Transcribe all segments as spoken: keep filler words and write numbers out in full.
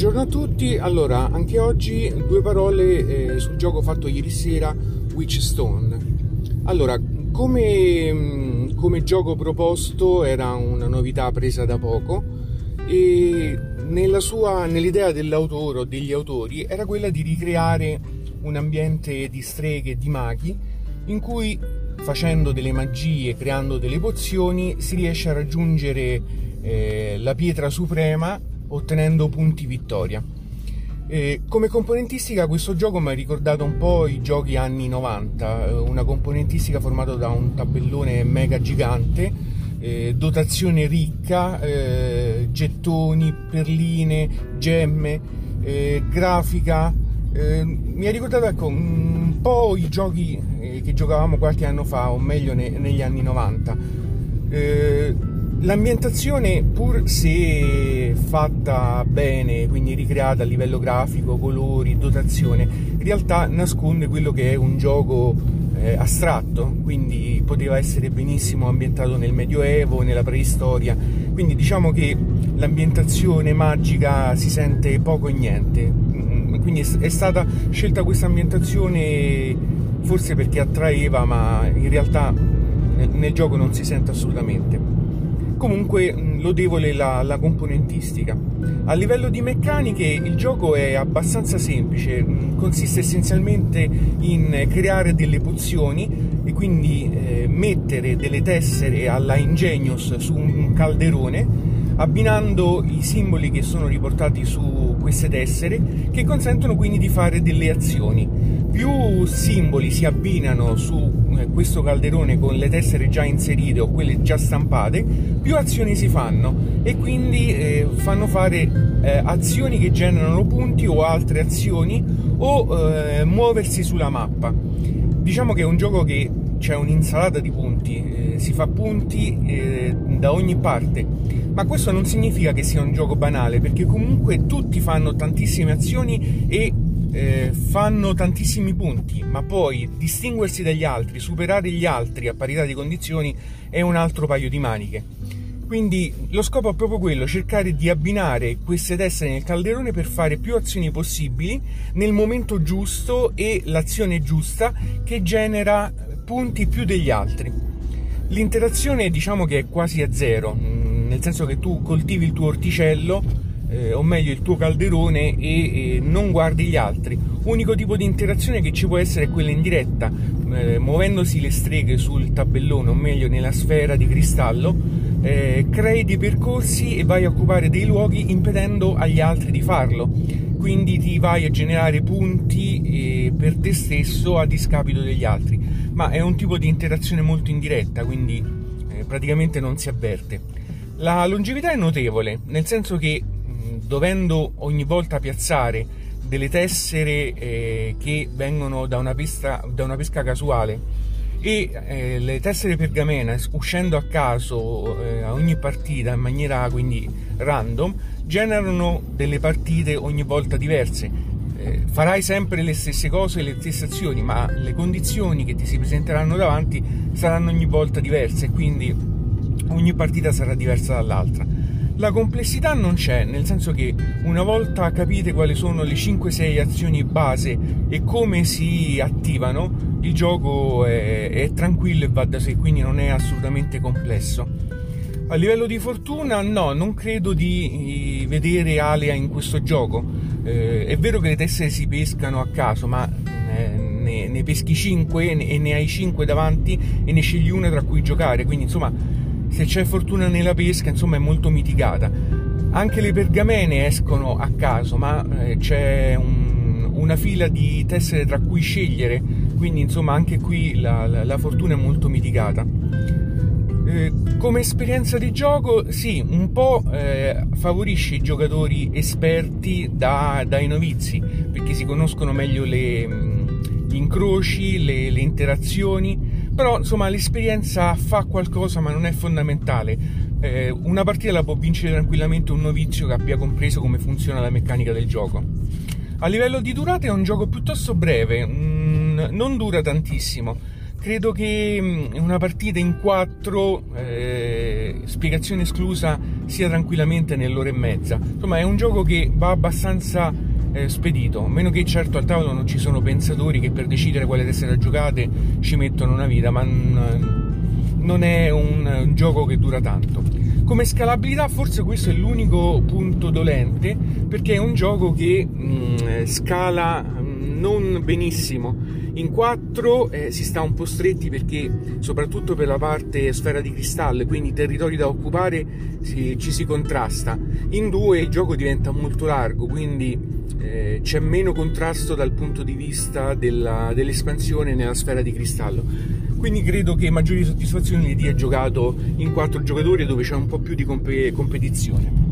Buongiorno a tutti, allora anche oggi due parole eh, sul gioco fatto ieri sera, Witchstone. Allora, come, come gioco proposto era una novità presa da poco e nella sua, nell'idea dell'autore o degli autori era quella di ricreare un ambiente di streghe e di maghi in cui facendo delle magie, creando delle pozioni, si riesce a raggiungere eh, la pietra suprema ottenendo punti vittoria. Eh, come componentistica questo gioco mi ha ricordato un po' i giochi anni novanta, una componentistica formata da un tabellone mega gigante, eh, dotazione ricca, eh, gettoni, perline, gemme, eh, grafica. Eh, mi ha ricordato, ecco, un po' i giochi eh, che giocavamo qualche anno fa, o meglio ne, negli anni novanta. Eh, L'ambientazione, pur se fatta bene, quindi ricreata a livello grafico, colori, dotazione, in realtà nasconde quello che è un gioco eh, astratto, quindi poteva essere benissimo ambientato nel Medioevo, nella preistoria, quindi diciamo che l'ambientazione magica si sente poco e niente, quindi è stata scelta questa ambientazione forse perché attraeva, ma in realtà nel, nel gioco non si sente assolutamente. Comunque lodevole la, la componentistica. A livello di meccaniche il gioco è abbastanza semplice, consiste essenzialmente in creare delle pozioni e quindi eh, mettere delle tessere alla Ingenious su un calderone, abbinando i simboli che sono riportati su queste tessere, che consentono quindi di fare delle azioni. Più simboli si abbinano su questo calderone con le tessere già inserite o quelle già stampate, più azioni si fanno e quindi eh, fanno fare eh, azioni che generano punti o altre azioni o eh, muoversi sulla mappa. Diciamo che è un gioco che c'è un'insalata di punti, eh, si fa punti eh, da ogni parte, ma questo non significa che sia un gioco banale, perché comunque tutti fanno tantissime azioni e Eh, fanno tantissimi punti, ma poi distinguersi dagli altri, superare gli altri a parità di condizioni è un altro paio di maniche. Quindi lo scopo è proprio quello, cercare di abbinare queste tessere nel calderone per fare più azioni possibili nel momento giusto e l'azione giusta che genera punti più degli altri. L'interazione diciamo che è quasi a zero, nel senso che tu coltivi il tuo orticello, Eh, o meglio il tuo calderone, e, e non guardi gli altri. Unico tipo di interazione che ci può essere è quella in diretta, eh, muovendosi le streghe sul tabellone, o meglio nella sfera di cristallo, eh, crei dei percorsi e vai a occupare dei luoghi impedendo agli altri di farlo, quindi ti vai a generare punti eh, per te stesso a discapito degli altri, ma è un tipo di interazione molto indiretta, quindi eh, praticamente non si avverte. La longevità è notevole, nel senso che dovendo ogni volta piazzare delle tessere eh, che vengono da una, pesca, da una pesca casuale e eh, le tessere pergamena uscendo a caso eh, a ogni partita in maniera quindi random, generano delle partite ogni volta diverse. Eh, farai sempre le stesse cose, le stesse azioni, ma le condizioni che ti si presenteranno davanti saranno ogni volta diverse, quindi ogni partita sarà diversa dall'altra. La complessità non c'è, nel senso che una volta capite quali sono le cinque sei azioni base e come si attivano, il gioco è, è tranquillo e va da sé, quindi non è assolutamente complesso. A livello di fortuna, no, non credo di vedere alea in questo gioco. Eh, è vero che le tessere si pescano a caso, ma eh, ne, ne peschi cinque e ne hai cinque davanti e ne scegli una tra cui giocare, quindi insomma, se c'è fortuna nella pesca, insomma, è molto mitigata. Anche le pergamene escono a caso, ma c'è un, una fila di tessere tra cui scegliere, quindi insomma anche qui la, la, la fortuna è molto mitigata. Eh, come esperienza di gioco, sì, un po' eh, favorisce i giocatori esperti da, dai novizi, perché si conoscono meglio le, gli incroci, le, le interazioni. Però insomma l'esperienza fa qualcosa, ma non è fondamentale. Eh, una partita la può vincere tranquillamente un novizio che abbia compreso come funziona la meccanica del gioco. A livello di durata è un gioco piuttosto breve, mm, non dura tantissimo. Credo che mm, una partita in quattro, eh, spiegazione esclusa, sia tranquillamente nell'ora e mezza. Insomma, è un gioco che va abbastanza eh, spedito, a meno che certo al tavolo non ci sono pensatori che per decidere quale teste da giocate ci mettono una vita, ma non è un, un gioco che dura tanto. Come scalabilità forse questo è l'unico punto dolente, perché è un gioco che mh, scala mh, non benissimo. In quattro eh, si sta un po' stretti, perché soprattutto per la parte sfera di cristallo, quindi i territori da occupare si, ci si contrasta. In due il gioco diventa molto largo, quindi eh, c'è meno contrasto dal punto di vista dell'espansione nella sfera di cristallo. Quindi credo che maggiori soddisfazioni le dia giocato in quattro giocatori, dove c'è un po' più di comp competizione.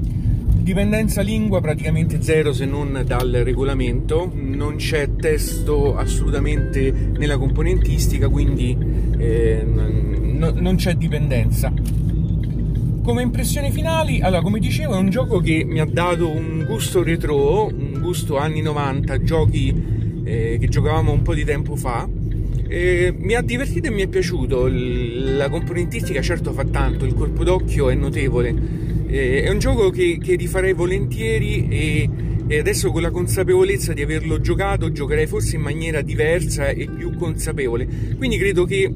Dipendenza lingua praticamente zero, se non dal regolamento. Non c'è testo assolutamente nella componentistica, quindi eh, no, non c'è dipendenza. Come impressioni finali, allora, come dicevo, è un gioco che mi ha dato un gusto retro, un gusto anni novanta, giochi eh, che giocavamo un po' di tempo fa. Eh, mi ha divertito e mi è piaciuto. La componentistica certo fa tanto, il colpo d'occhio è notevole. Eh, è un gioco che, che rifarei volentieri, e, e adesso con la consapevolezza di averlo giocato giocherei forse in maniera diversa e più consapevole. Quindi credo che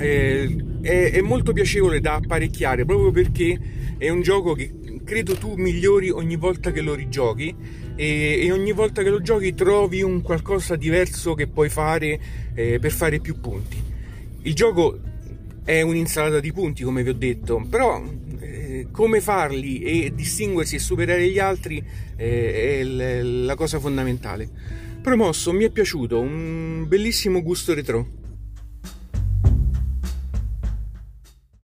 eh, è, è molto piacevole da apparecchiare, proprio perché è un gioco che credo tu migliori ogni volta che lo rigiochi, e, e ogni volta che lo giochi trovi un qualcosa diverso che puoi fare eh, per fare più punti. Il gioco è un'insalata di punti, come vi ho detto, però eh, come farli e distinguersi e superare gli altri eh, è la cosa fondamentale. Promosso, mi è piaciuto, un bellissimo gusto retro.